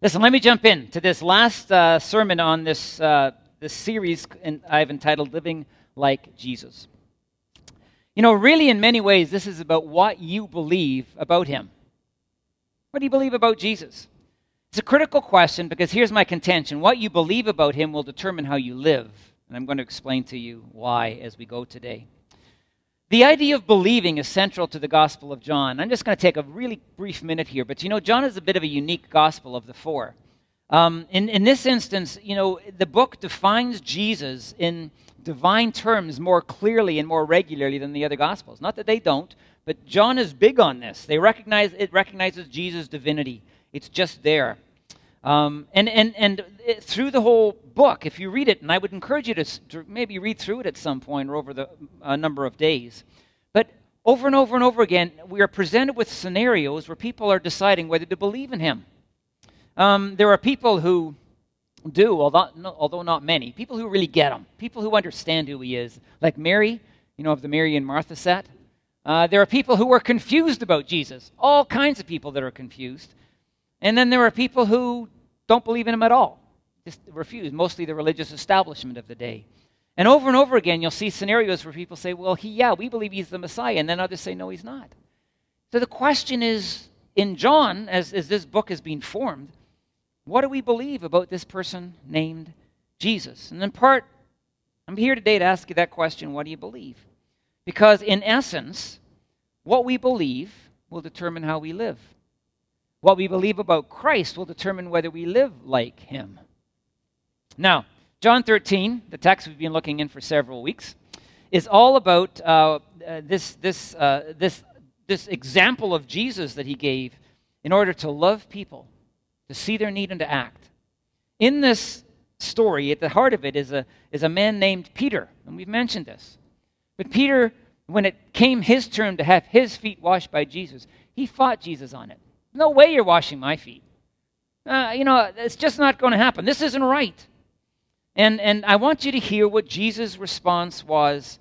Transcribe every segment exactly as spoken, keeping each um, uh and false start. Listen, let me jump in to this last uh, sermon on this uh, this series in, I've entitled Living Like Jesus. You know, really in many ways, this is about what you believe about him. What do you believe about Jesus? It's a critical question because here's my contention. What you believe about him will determine how you live. And I'm going to explain to you why as we go today. The idea of believing is central to the Gospel of John. I'm just going to take a really brief minute here. But, you know, John is a bit of a unique gospel of the four. Um, in, in this instance, you know, the book defines Jesus in divine terms more clearly and more regularly than the other Gospels. Not that they don't, but John is big on this. They recognize it recognizes Jesus' divinity. It's just there. Um, and and, and it, through the whole book, if you read it, and I would encourage you to, to maybe read through it at some point or over the uh, number of days. But over and over and over again, we are presented with scenarios where people are deciding whether to believe in him. Um, there are people who do, although, no, although not many, people who really get him, people who understand who he is, like Mary, you know, of the Mary and Martha set. Uh, there are people who are confused about Jesus, all kinds of people that are confused. And then there are people who don't believe in him at all, just refuse, mostly the religious establishment of the day. And over and over again, you'll see scenarios where people say, well, he, yeah, we believe he's the Messiah, and then others say, no, he's not. So the question is, in John, as, as this book is being formed, what do we believe about this person named Jesus? And in part, I'm here today to ask you that question, what do you believe? Because in essence, what we believe will determine how we live. What we believe about Christ will determine whether we live like him. Now, John thirteen, the text we've been looking in for several weeks, is all about uh, uh, this, this, uh, this, this example of Jesus that he gave in order to love people, to see their need and to act. In this story, at the heart of it is a, is a man named Peter, and we've mentioned this. But Peter, when it came his turn to have his feet washed by Jesus, he fought Jesus on it. No way you're washing my feet. Uh, you know, it's just not going to happen. This isn't right. And and I want you to hear what Jesus' response was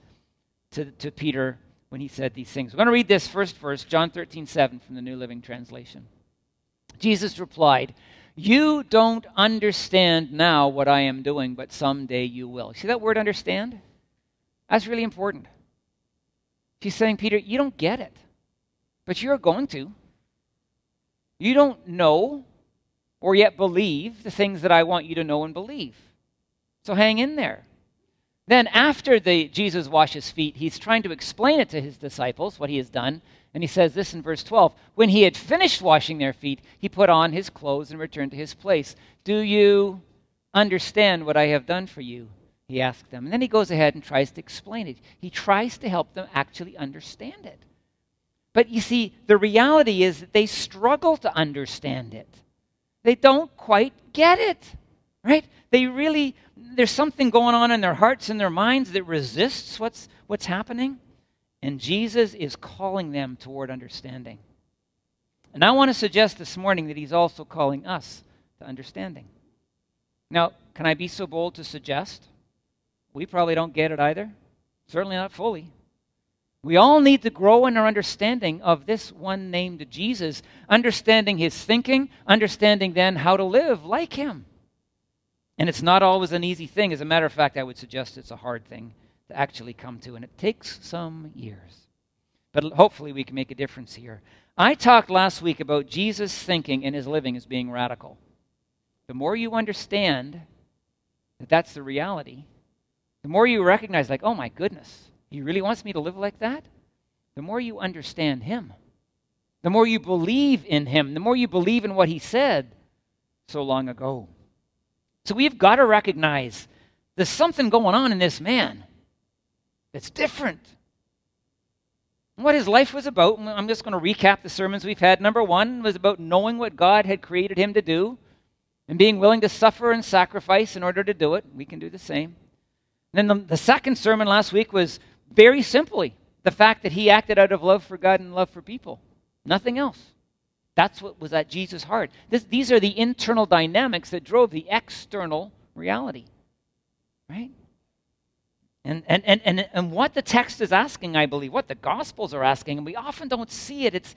to, to Peter when he said these things. We're going to read this first verse, John thirteen seven from the New Living Translation. Jesus replied, "You don't understand now what I am doing, but someday you will." See that word understand? That's really important. He's saying, Peter, you don't get it, but you're going to. You don't know or yet believe the things that I want you to know and believe. So hang in there. Then after the Jesus washes feet, he's trying to explain it to his disciples, what he has done. And he says this in verse twelve, "When he had finished washing their feet, he put on his clothes and returned to his place. Do you understand what I have done for you?" he asked them. And then he goes ahead and tries to explain it. He tries to help them actually understand it. But you see, the reality is that they struggle to understand it. They don't quite get it, right? They really, there's something going on in their hearts and their minds that resists what's, what's happening. And Jesus is calling them toward understanding. And I want to suggest this morning that he's also calling us to understanding. Now, can I be so bold to suggest? We probably don't get it either. Certainly not fully. We all need to grow in our understanding of this one named Jesus, understanding his thinking, understanding then how to live like him. And it's not always an easy thing. As a matter of fact, I would suggest it's a hard thing to actually come to, and it takes some years. But hopefully we can make a difference here. I talked last week about Jesus' thinking and his living as being radical. The more you understand that that's the reality, the more you recognize, like, oh my goodness, he really wants me to live like that? The more you understand him, the more you believe in him, the more you believe in what he said so long ago. So we've got to recognize there's something going on in this man that's different. And what his life was about, and I'm just going to recap the sermons we've had. Number one was about knowing what God had created him to do and being willing to suffer and sacrifice in order to do it. We can do the same. And then the, the second sermon last week was very simply the fact that he acted out of love for God and love for people. Nothing else. That's what was at Jesus' heart. This, these are the internal dynamics that drove the external reality. Right? And, and, and, and, and what the text is asking, I believe, what the Gospels are asking, and we often don't see it, it's,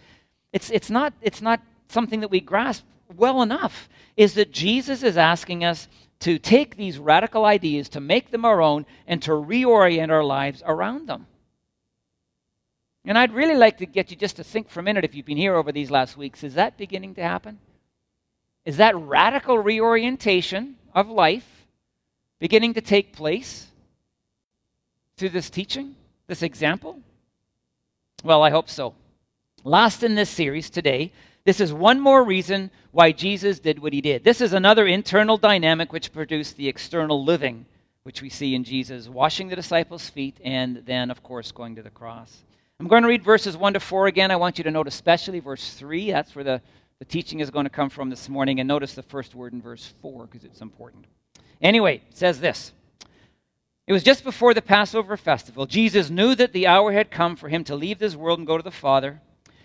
it's, it's, not, it's not something that we grasp well enough, is that Jesus is asking us to take these radical ideas, to make them our own, and to reorient our lives around them. And I'd really like to get you just to think for a minute, if you've been here over these last weeks, is that beginning to happen? Is that radical reorientation of life beginning to take place through this teaching, this example? Well, I hope so. Last in this series today, this is one more reason why Jesus did what he did. This is another internal dynamic which produced the external living, which we see in Jesus washing the disciples' feet and then, of course, going to the cross. I'm going to read verses one to four again. I want you to note especially verse three. That's where the, the teaching is going to come from this morning. And notice the first word in verse four because it's important. Anyway, it says this. It was just before the Passover festival. Jesus knew that the hour had come for him to leave this world and go to the Father.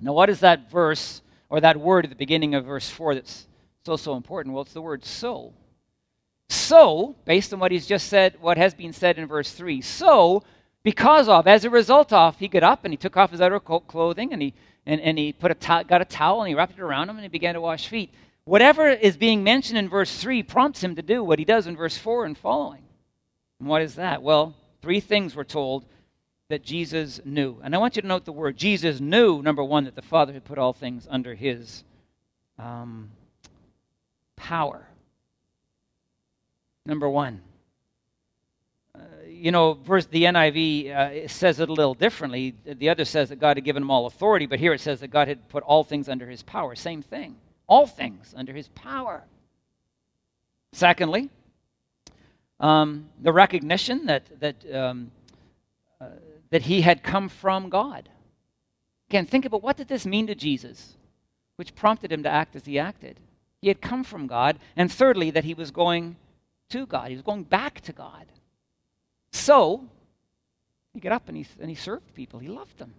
Now, what is that verse or that word at the beginning of verse four that's so, so important? Well, it's the word so. So, based on what he's just said, what has been said in verse three, so, because of, as a result of, he got up and he took off his outer clothing and he and, and he put a to- got a towel and he wrapped it around him and he began to wash feet. Whatever is being mentioned in verse three prompts him to do what he does in verse four and following. And what is that? Well, three things we're told that Jesus knew. And I want you to note the word. Jesus knew, number one, that the Father had put all things under his um, power. Number one. Uh, you know, verse, the N I V uh, it says it a little differently. The other says that God had given him all authority, but here it says that God had put all things under his power. Same thing. All things under his power. Secondly, um, the recognition that that um, uh, that he had come from God. Again, think about what did this mean to Jesus, which prompted him to act as he acted. He had come from God. And thirdly, that he was going to God. He was going back to God. So, he got up and he, and he served people. He loved them.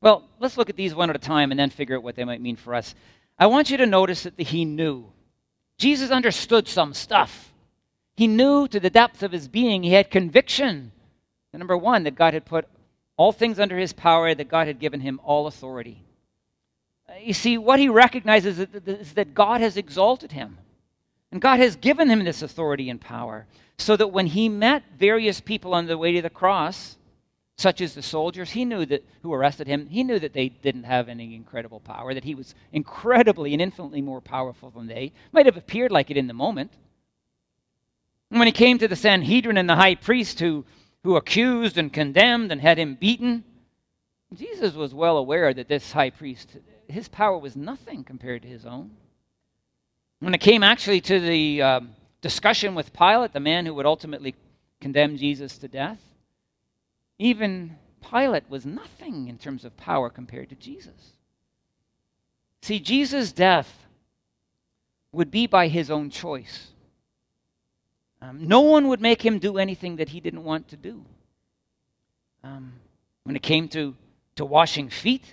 Well, let's look at these one at a time and then figure out what they might mean for us. I want you to notice that the, he knew. Jesus understood some stuff. He knew to the depth of his being. He had conviction. And number one, that God had put all things under his power, that God had given him all authority. You see, what he recognizes is that God has exalted him. And God has given him this authority and power so that when he met various people on the way to the cross, such as the soldiers he knew that who arrested him, he knew that they didn't have any incredible power, that he was incredibly and infinitely more powerful than they. Might have appeared like it in the moment. And when he came to the Sanhedrin and the high priest who who accused and condemned and had him beaten. Jesus was well aware that this high priest, his power was nothing compared to his own. When it came actually to the um, discussion with Pilate, the man who would ultimately condemn Jesus to death, even Pilate was nothing in terms of power compared to Jesus. See, Jesus' death would be by his own choice. Um, no one would make him do anything that he didn't want to do. Um, when it came to, to washing feet,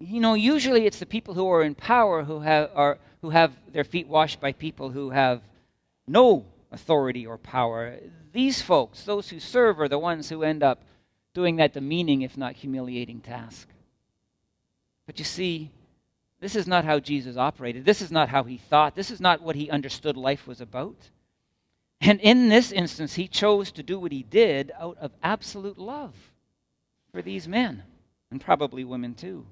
you know, usually it's the people who are in power who have, are, who have their feet washed by people who have no authority or power. These folks, those who serve, are the ones who end up doing that demeaning, if not humiliating, task. But you see, this is not how Jesus operated. This is not how he thought. This is not what he understood life was about. And in this instance, he chose to do what he did out of absolute love for these men, and probably women too.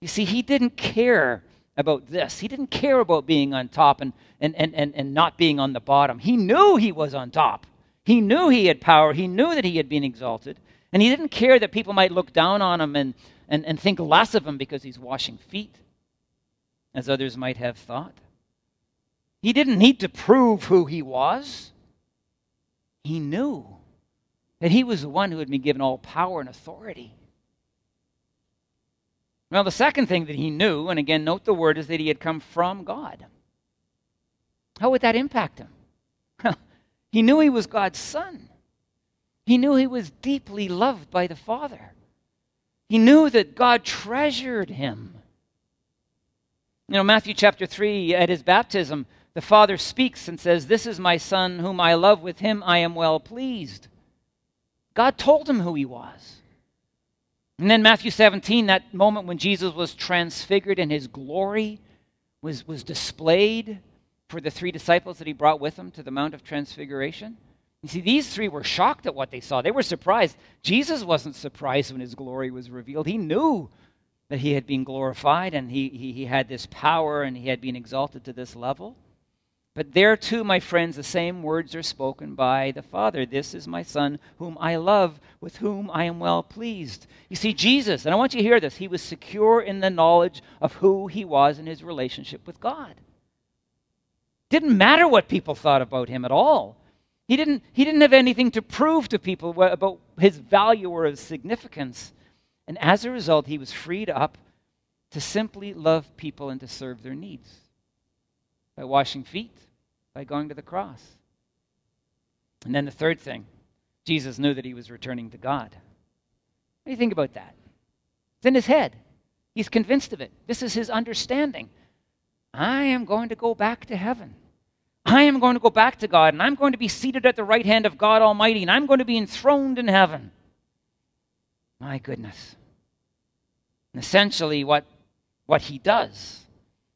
You see, he didn't care about this. He didn't care about being on top and, and, and, and, and not being on the bottom. He knew he was on top. He knew he had power. He knew that he had been exalted. And he didn't care that people might look down on him and, and, and think less of him because he's washing feet, as others might have thought. He didn't need to prove who he was. He knew that he was the one who had been given all power and authority. Well, the second thing that he knew, and again, note the word, is that he had come from God. How would that impact him? He knew he was God's son. He knew he was deeply loved by the Father. He knew that God treasured him. You know, Matthew chapter three, at his baptism, the Father speaks and says, "This is my son whom I love. With him I am well pleased." God told him who he was. And then Matthew seventeen, that moment when Jesus was transfigured and his glory was, was displayed for the three disciples that he brought with him to the Mount of Transfiguration. You see, these three were shocked at what they saw. They were surprised. Jesus wasn't surprised when his glory was revealed. He knew that he had been glorified and he, he, he had this power and he had been exalted to this level. But there too, my friends, the same words are spoken by the Father. "This is my Son whom I love, with whom I am well pleased." You see, Jesus, and I want you to hear this, he was secure in the knowledge of who he was in his relationship with God. Didn't matter what people thought about him at all. He didn't, he didn't have anything to prove to people about his value or his significance. And as a result, he was freed up to simply love people and to serve their needs. By washing feet, by going to the cross. And then the third thing, Jesus knew that he was returning to God. What do you think about that? It's in his head. He's convinced of it. This is his understanding. I am going to go back to heaven. I am going to go back to God, and I'm going to be seated at the right hand of God Almighty, and I'm going to be enthroned in heaven. My goodness. And essentially what, what he does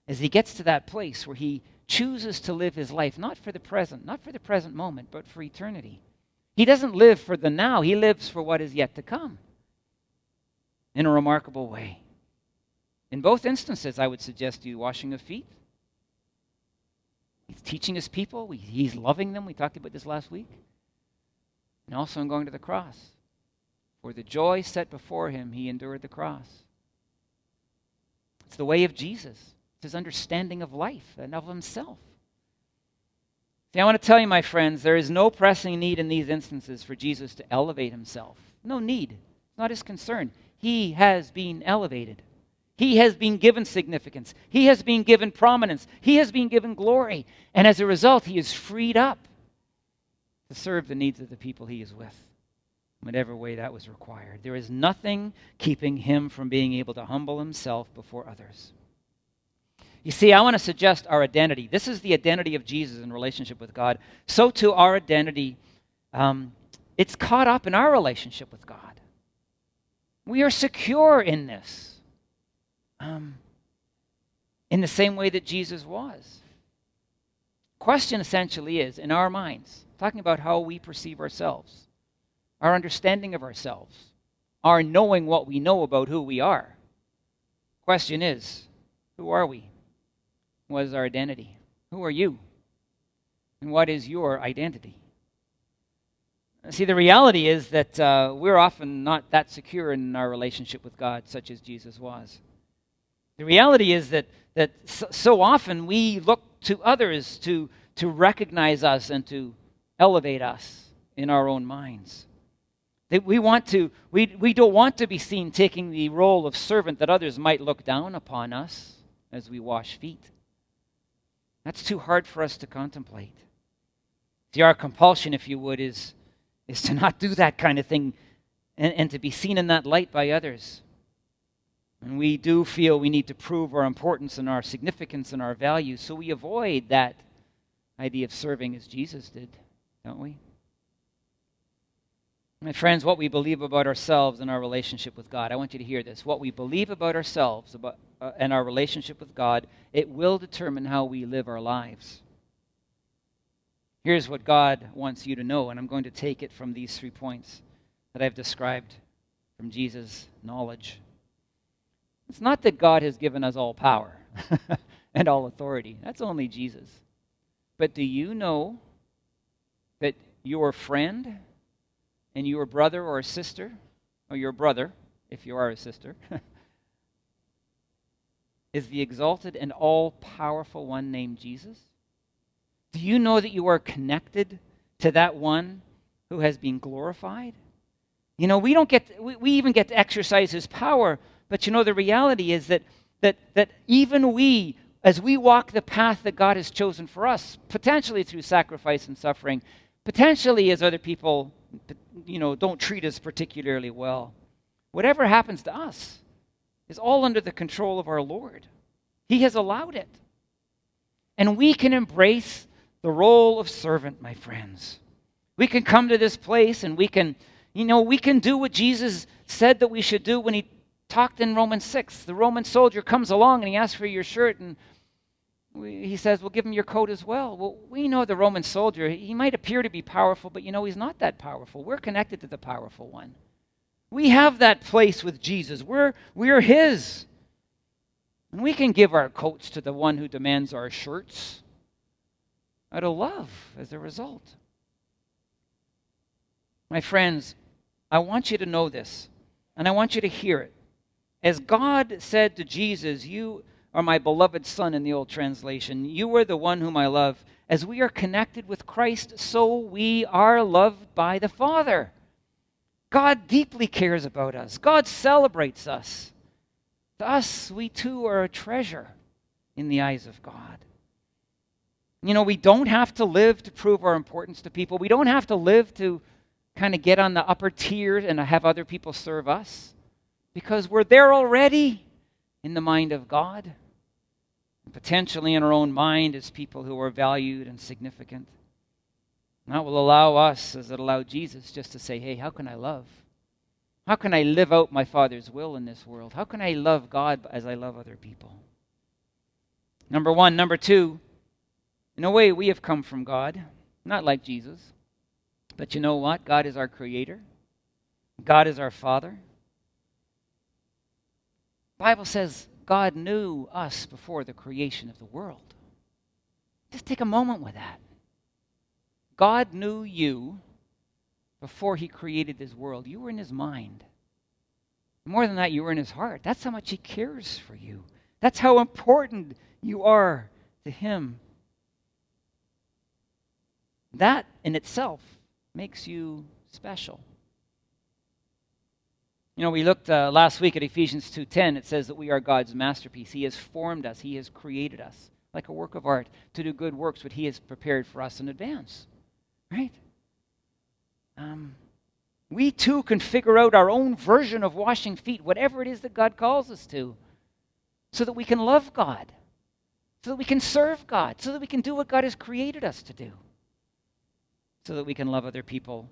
as he gets to that place where he chooses to live his life, not for the present, not for the present moment, but for eternity. He doesn't live for the now. He lives for what is yet to come in a remarkable way. In both instances, I would suggest to you, washing of feet. He's teaching his people. He's loving them. We talked about this last week. And also in going to the cross. For the joy set before him, he endured the cross. It's the way of Jesus. His understanding of life and of himself. See, I want to tell you, my friends, there is no pressing need in these instances for Jesus to elevate himself. No need. It's not his concern. He has been elevated. He has been given significance. He has been given prominence. He has been given glory. And as a result, he is freed up to serve the needs of the people he is with, whatever way that was required. There is nothing keeping him from being able to humble himself before others. You see, I want to suggest our identity. This is the identity of Jesus in relationship with God. So too our identity, um, it's caught up in our relationship with God. We are secure in this, um, in the same way that Jesus was. Question essentially is, in our minds, talking about how we perceive ourselves, our understanding of ourselves, our knowing what we know about who we are. Question is, who are we? What is our identity? Who are you? And what is your identity? See, the reality is that uh, we're often not that secure in our relationship with God, such as Jesus was. The reality is that, that so often we look to others to, to recognize us and to elevate us in our own minds. That we want to, we, we don't want to be seen taking the role of servant that others might look down upon us as we wash feet. That's too hard for us to contemplate. See, our compulsion, if you would, is, is to not do that kind of thing and, and to be seen in that light by others. And we do feel we need to prove our importance and our significance and our value, so we avoid that idea of serving as Jesus did, don't we? My friends, what we believe about ourselves and our relationship with God, I want you to hear this. What we believe about ourselves about, uh, and our relationship with God, it will determine how we live our lives. Here's what God wants you to know, and I'm going to take it from these three points that I've described from Jesus' knowledge. It's not that God has given us all power and all authority. That's only Jesus. But do you know that your friend and your brother or sister, or your brother, if you are a sister, is the exalted and all-powerful one named Jesus? Do you know that you are connected to that one who has been glorified? You know, we don't get, we, we even get to exercise his power, But you know, the reality is that that that even we, as we walk the path that God has chosen for us, potentially through sacrifice and suffering, potentially as other people, you know, don't treat us particularly well, whatever happens to us is all under the control of our Lord. He has allowed it. And we can embrace the role of servant, my friends. We can come to this place and we can, you know, we can do what Jesus said that we should do when he talked in Romans six. The Roman soldier comes along and he asks for your shirt, and we, he says, well, give him your coat as well. Well, we know the Roman soldier, he might appear to be powerful, but you know, he's not that powerful. We're connected to the powerful one. We have that place with Jesus. We're, we're his. And we can give our coats to the one who demands our shirts out of love as a result. My friends, I want you to know this, and I want you to hear it. As God said to Jesus, you are my beloved son in the old translation. You are the one whom I love. As we are connected with Christ, so we are loved by the Father. God deeply cares about us. God celebrates us. To us, we too are a treasure in the eyes of God. You know, we don't have to live to prove our importance to people. We don't have to live to kind of get on the upper tier and have other people serve us, because we're there already in the mind of God, and potentially in our own mind as people who are valued and significant. And that will allow us, as it allowed Jesus, just to say, hey, how can I love? How can I live out my Father's will in this world? How can I love God as I love other people? Number one. Number two, in a way, we have come from God, not like Jesus. But you know what? God is our creator. God is our Father. The Bible says God knew us before the creation of the world. Just take a moment with that. God knew you before he created this world. You were in his mind. More than that, you were in his heart. That's how much he cares for you. That's how important you are to him. That in itself makes you special. You know, we looked uh, last week at Ephesians two ten. It says that we are God's masterpiece. He has formed us. He has created us like a work of art to do good works, which he has prepared for us in advance. Right? Um, we too can figure out our own version of washing feet, whatever it is that God calls us to, so that we can love God, so that we can serve God, so that we can do what God has created us to do, so that we can love other people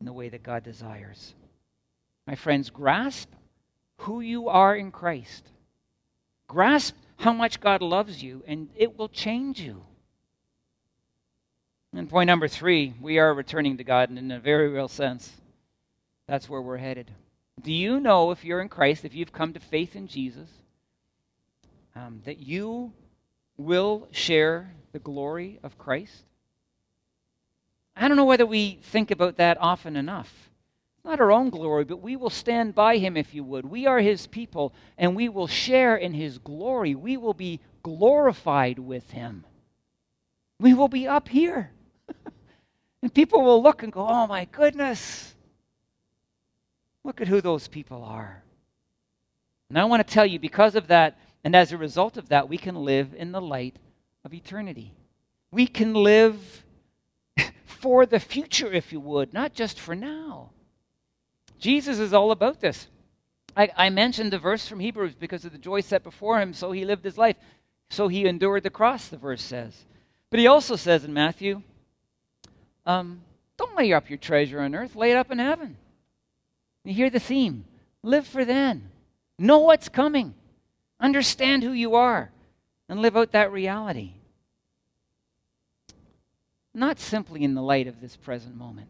in the way that God desires. My friends, grasp who you are in Christ. Grasp how much God loves you, and it will change you. And point number three, we are returning to God, and in a very real sense, that's where we're headed. Do you know, if you're in Christ, if you've come to faith in Jesus, um, that you will share the glory of Christ? I don't know whether we think about that often enough. Not our own glory, but we will stand by him if you would. We are his people, and we will share in his glory. We will be glorified with him. We will be up here. And people will look and go, oh my goodness. Look at who those people are. And I want to tell you, because of that, and as a result of that, we can live in the light of eternity. We can live for the future, if you would, not just for now. Jesus is all about this. I, I mentioned the verse from Hebrews, because of the joy set before him, so he lived his life. So he endured the cross, the verse says. But he also says in Matthew, um, don't lay up your treasure on earth, lay it up in heaven. You hear the theme, live for then. Know what's coming. Understand who you are, and live out that reality. Not simply in the light of this present moment.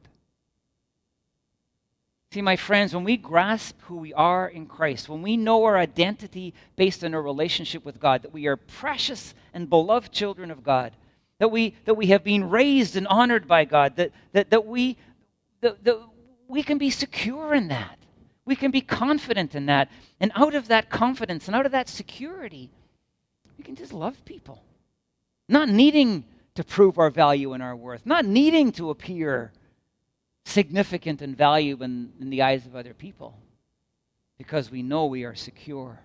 See, my friends, when we grasp who we are in Christ, when we know our identity based on our relationship with God, that we are precious and beloved children of God, that we, that we have been raised and honored by God, that, that, that, we, that, that we can be secure in that. We can be confident in that. And out of that confidence and out of that security, we can just love people. Not needing to prove our value and our worth, not needing to appear significant and valuable in, in the eyes of other people, because we know we are secure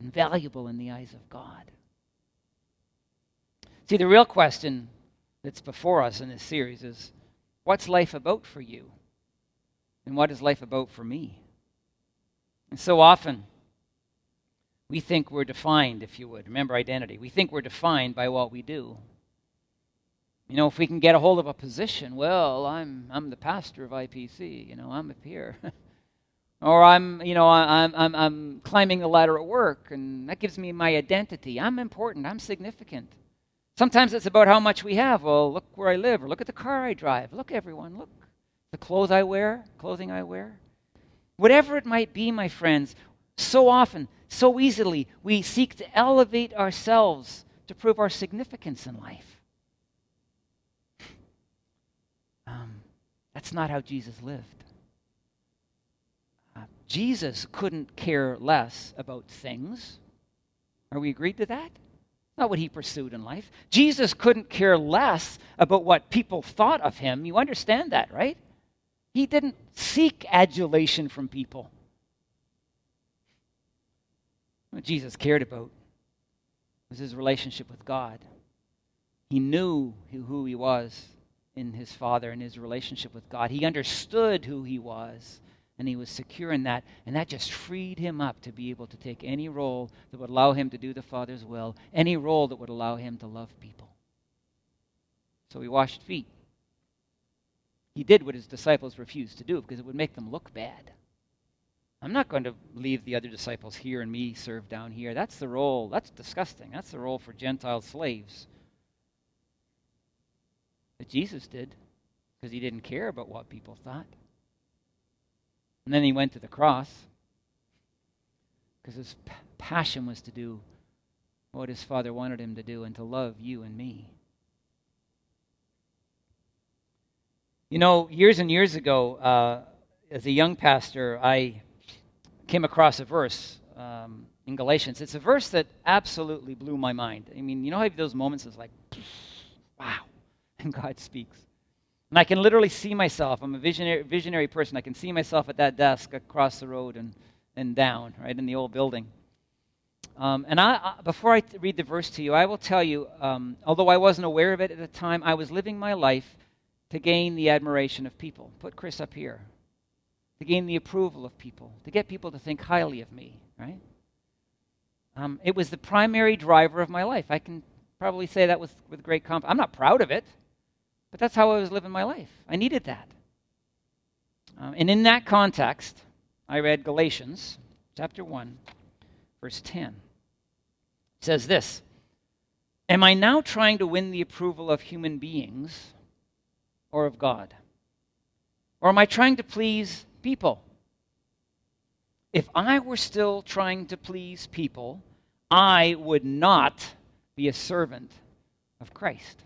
and valuable in the eyes of God. See, the real question that's before us in this series is, what's life about for you? And what is life about for me? And so often, we think we're defined, if you would. Remember identity. We think we're defined by what we do. You know, if we can get a hold of a position, well, I'm I'm the pastor of I P C, you know, I'm a peer. Or I'm, you know, I'm I'm I'm climbing the ladder at work, and that gives me my identity. I'm important, I'm significant. Sometimes it's about how much we have. Well, look where I live, or look at the car I drive. Look, everyone, look. The clothes I wear, clothing I wear. Whatever it might be, my friends, so often, so easily, we seek to elevate ourselves to prove our significance in life. Um, that's not how Jesus lived. Uh, Jesus couldn't care less about things. Are we agreed to that? Not what he pursued in life. Jesus couldn't care less about what people thought of him. You understand that, right? He didn't seek adulation from people. What Jesus cared about was his relationship with God. He knew who he was in his Father and his relationship with God. He understood who he was, and he was secure in that, and that just freed him up to be able to take any role that would allow him to do the Father's will, any role that would allow him to love people. So he washed feet. He did what his disciples refused to do because it would make them look bad. I'm not going to leave the other disciples here and me serve down here. That's the role. That's disgusting. That's the role for Gentile slaves. But Jesus did, because he didn't care about what people thought. And then he went to the cross, because his p- passion was to do what his Father wanted him to do and to love you and me. You know, years and years ago, uh, as a young pastor, I came across a verse um, in Galatians. It's a verse that absolutely blew my mind. I mean, you know how you have those moments it's like, wow, and God speaks. And I can literally see myself. I'm a visionary, visionary person. I can see myself at that desk across the road and, and down, right, in the old building. Um, and I, I, before I t- read the verse to you, I will tell you, um, although I wasn't aware of it at the time, I was living my life to gain the admiration of people. Put Chris up here. To gain the approval of people. To get people to think highly of me, right? Um, it was the primary driver of my life. I can probably say that with, with great confidence. I'm not proud of it, but that's how I was living my life. I needed that. Um, and in that context, I read Galatians chapter one, verse ten. It says this, "Am I now trying to win the approval of human beings or of God? Or am I trying to please people? If I were still trying to please people, I would not be a servant of Christ."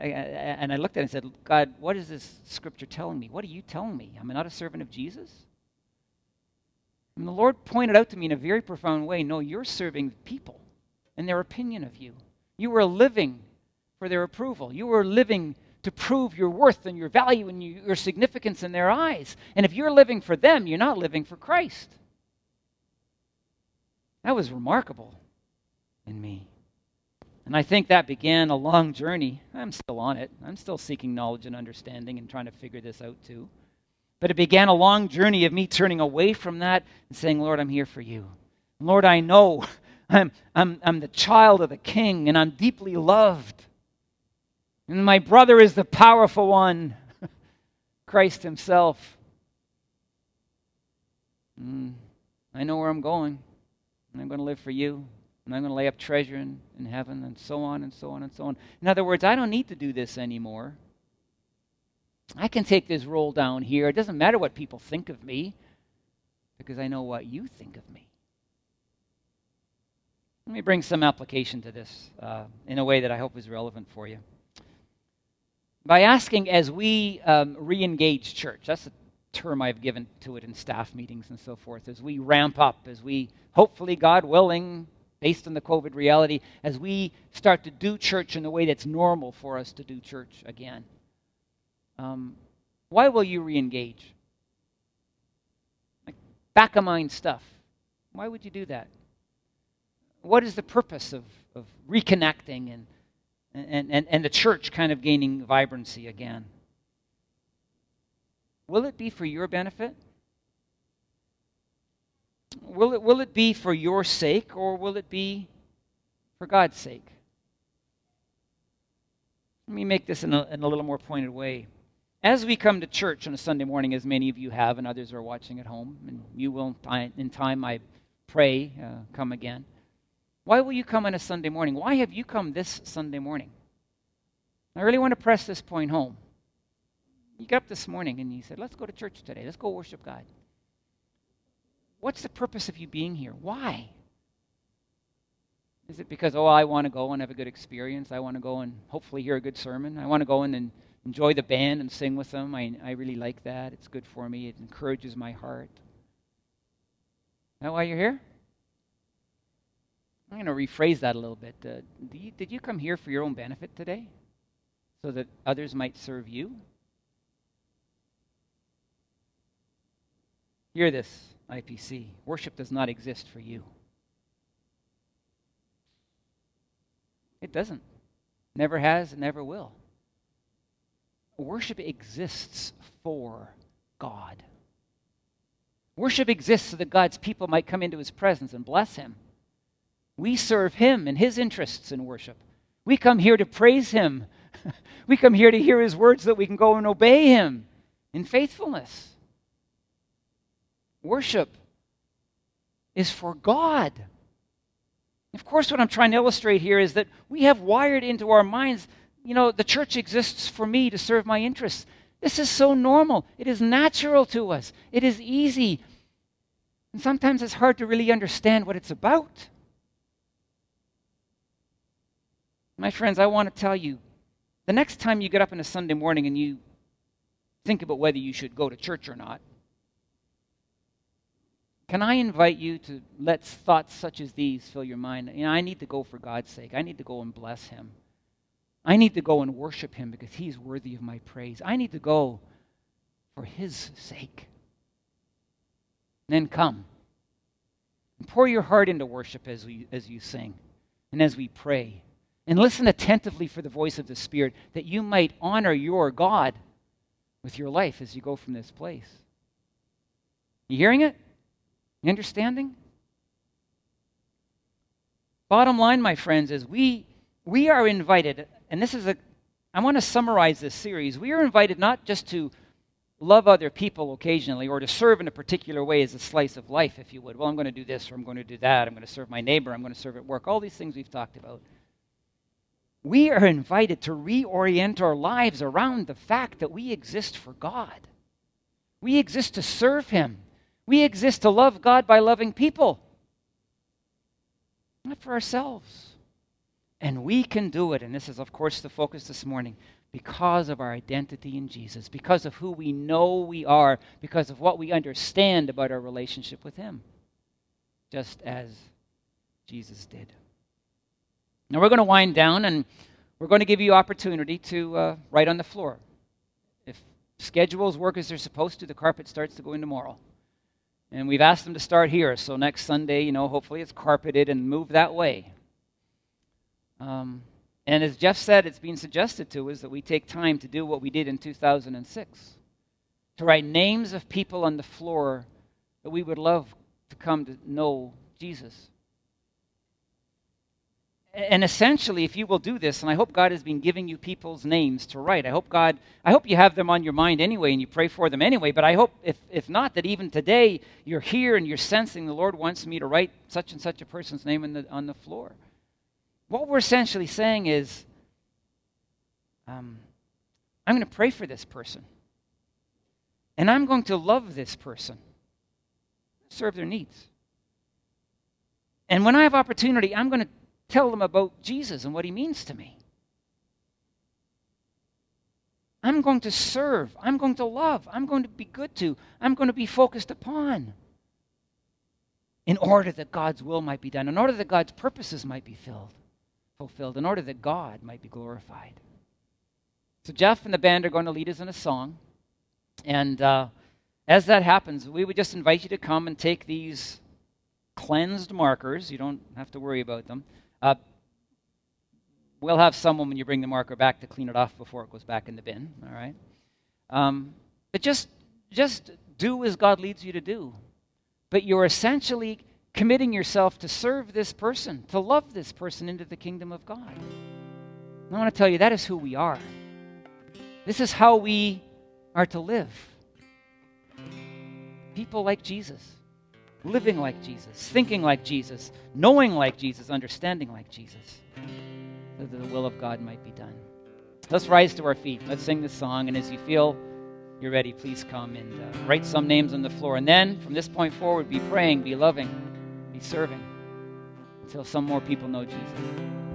And I looked at it and said, God, what is this scripture telling me? What are you telling me? I'm not a servant of Jesus? And the Lord pointed out to me in a very profound way, no, you're serving people and their opinion of you. You were living for their approval. You were living to prove your worth and your value and your significance in their eyes. And if you're living for them, you're not living for Christ. That was remarkable in me. And I think that began a long journey. I'm still on it. I'm still seeking knowledge and understanding and trying to figure this out too. But it began a long journey of me turning away from that and saying, Lord, I'm here for you. Lord, I know I'm, I'm, I'm the child of the King, and I'm deeply loved. And my brother is the powerful one, Christ himself. And I know where I'm going, and I'm going to live for you, and I'm going to lay up treasure in, in heaven, and so on and so on and so on. In other words, I don't need to do this anymore. I can take this role down here. It doesn't matter what people think of me, because I know what you think of me. Let me bring some application to this uh, in a way that I hope is relevant for you. By asking as we um, re-engage church, that's a term I've given to it in staff meetings and so forth, as we ramp up, as we, hopefully, God willing, based on the COVID reality, as we start to do church in a way that's normal for us to do church again. Um, why will you re-engage? Like back-of-mind stuff. Why would you do that? What is the purpose of, of reconnecting and, and, and, and the church kind of gaining vibrancy again? Will it be for your benefit? Will it, will it be for your sake, or will it be for God's sake? Let me make this in a, in a little more pointed way. As we come to church on a Sunday morning, as many of you have and others are watching at home, and you will in time, I pray, uh, come again. Why will you come on a Sunday morning? Why have you come this Sunday morning? I really want to press this point home. You got up this morning and you said, let's go to church today. Let's go worship God. What's the purpose of you being here? Why? Is it because, oh, I want to go and have a good experience. I want to go and hopefully hear a good sermon. I want to go in and enjoy the band and sing with them. I, I really like that. It's good for me. It encourages my heart. Is that why you're here? I'm going to rephrase that a little bit. Uh, do you, did you come here for your own benefit today so that others might serve you? Hear this, I P C. Worship does not exist for you. It doesn't. Never has, never will. Worship exists for God. Worship exists so that God's people might come into his presence and bless him. We serve him and his interests in worship. We come here to praise him. We come here to hear his words so that we can go and obey him in faithfulness. Worship is for God. Of course, what I'm trying to illustrate here is that we have wired into our minds, you know, the church exists for me to serve my interests. This is so normal. It is natural to us. It is easy. And sometimes it's hard to really understand what it's about. My friends, I want to tell you, the next time you get up on a Sunday morning and you think about whether you should go to church or not, can I invite you to let thoughts such as these fill your mind? You know, I need to go for God's sake. I need to go and bless him. I need to go and worship him because he's worthy of my praise. I need to go for his sake. And then come and pour your heart into worship as we, as you sing and as we pray. And listen attentively for the voice of the Spirit that you might honor your God with your life as you go from this place. You hearing it? You understanding? Bottom line, my friends, is we we are invited, and this is a, I want to summarize this series. We are invited not just to love other people occasionally or to serve in a particular way as a slice of life, if you would. Well, I'm going to do this or I'm going to do that. I'm going to serve my neighbor. I'm going to serve at work. All these things we've talked about. We are invited to reorient our lives around the fact that we exist for God. We exist to serve him. We exist to love God by loving people, not for ourselves. And we can do it, and this is, of course, the focus this morning, because of our identity in Jesus, because of who we know we are, because of what we understand about our relationship with him, just as Jesus did. Now, we're going to wind down, and we're going to give you opportunity to uh, write on the floor. If schedules work as they're supposed to, the carpet starts to go in tomorrow. And we've asked them to start here, so next Sunday, you know, hopefully it's carpeted and moved that way. Um, and as Jeff said, it's being suggested to us that we take time to do what we did in two thousand six, to write names of people on the floor that we would love to come to know Jesus. And essentially, if you will do this, and I hope God has been giving you people's names to write. I hope God, I hope you have them on your mind anyway, and you pray for them anyway. But I hope, if, if not, that even today you're here and you're sensing the Lord wants me to write such and such a person's name on the, on the floor. What we're essentially saying is, um, I'm going to pray for this person, and I'm going to love this person, serve their needs. And when I have opportunity, I'm going to tell them about Jesus and what he means to me. I'm going to serve. I'm going to love. I'm going to be good to. I'm going to be focused upon in order that God's will might be done, in order that God's purposes might be filled, fulfilled, in order that God might be glorified. So Jeff and the band are going to lead us in a song. And uh, as that happens, we would just invite you to come and take these cleansed markers. You don't have to worry about them. Uh, we'll have someone, when you bring the marker back, to clean it off before it goes back in the bin, all right? Um, but just, just do as God leads you to do. But you're essentially committing yourself to serve this person, to love this person into the kingdom of God. And I want to tell you, that is who we are. This is how we are to live. People like Jesus, living like Jesus, thinking like Jesus, knowing like Jesus, understanding like Jesus, so that the will of God might be done. Let's rise to our feet. Let's sing this song. And as you feel you're ready, please come and uh, write some names on the floor. And then from this point forward, be praying, be loving, be serving until some more people know Jesus.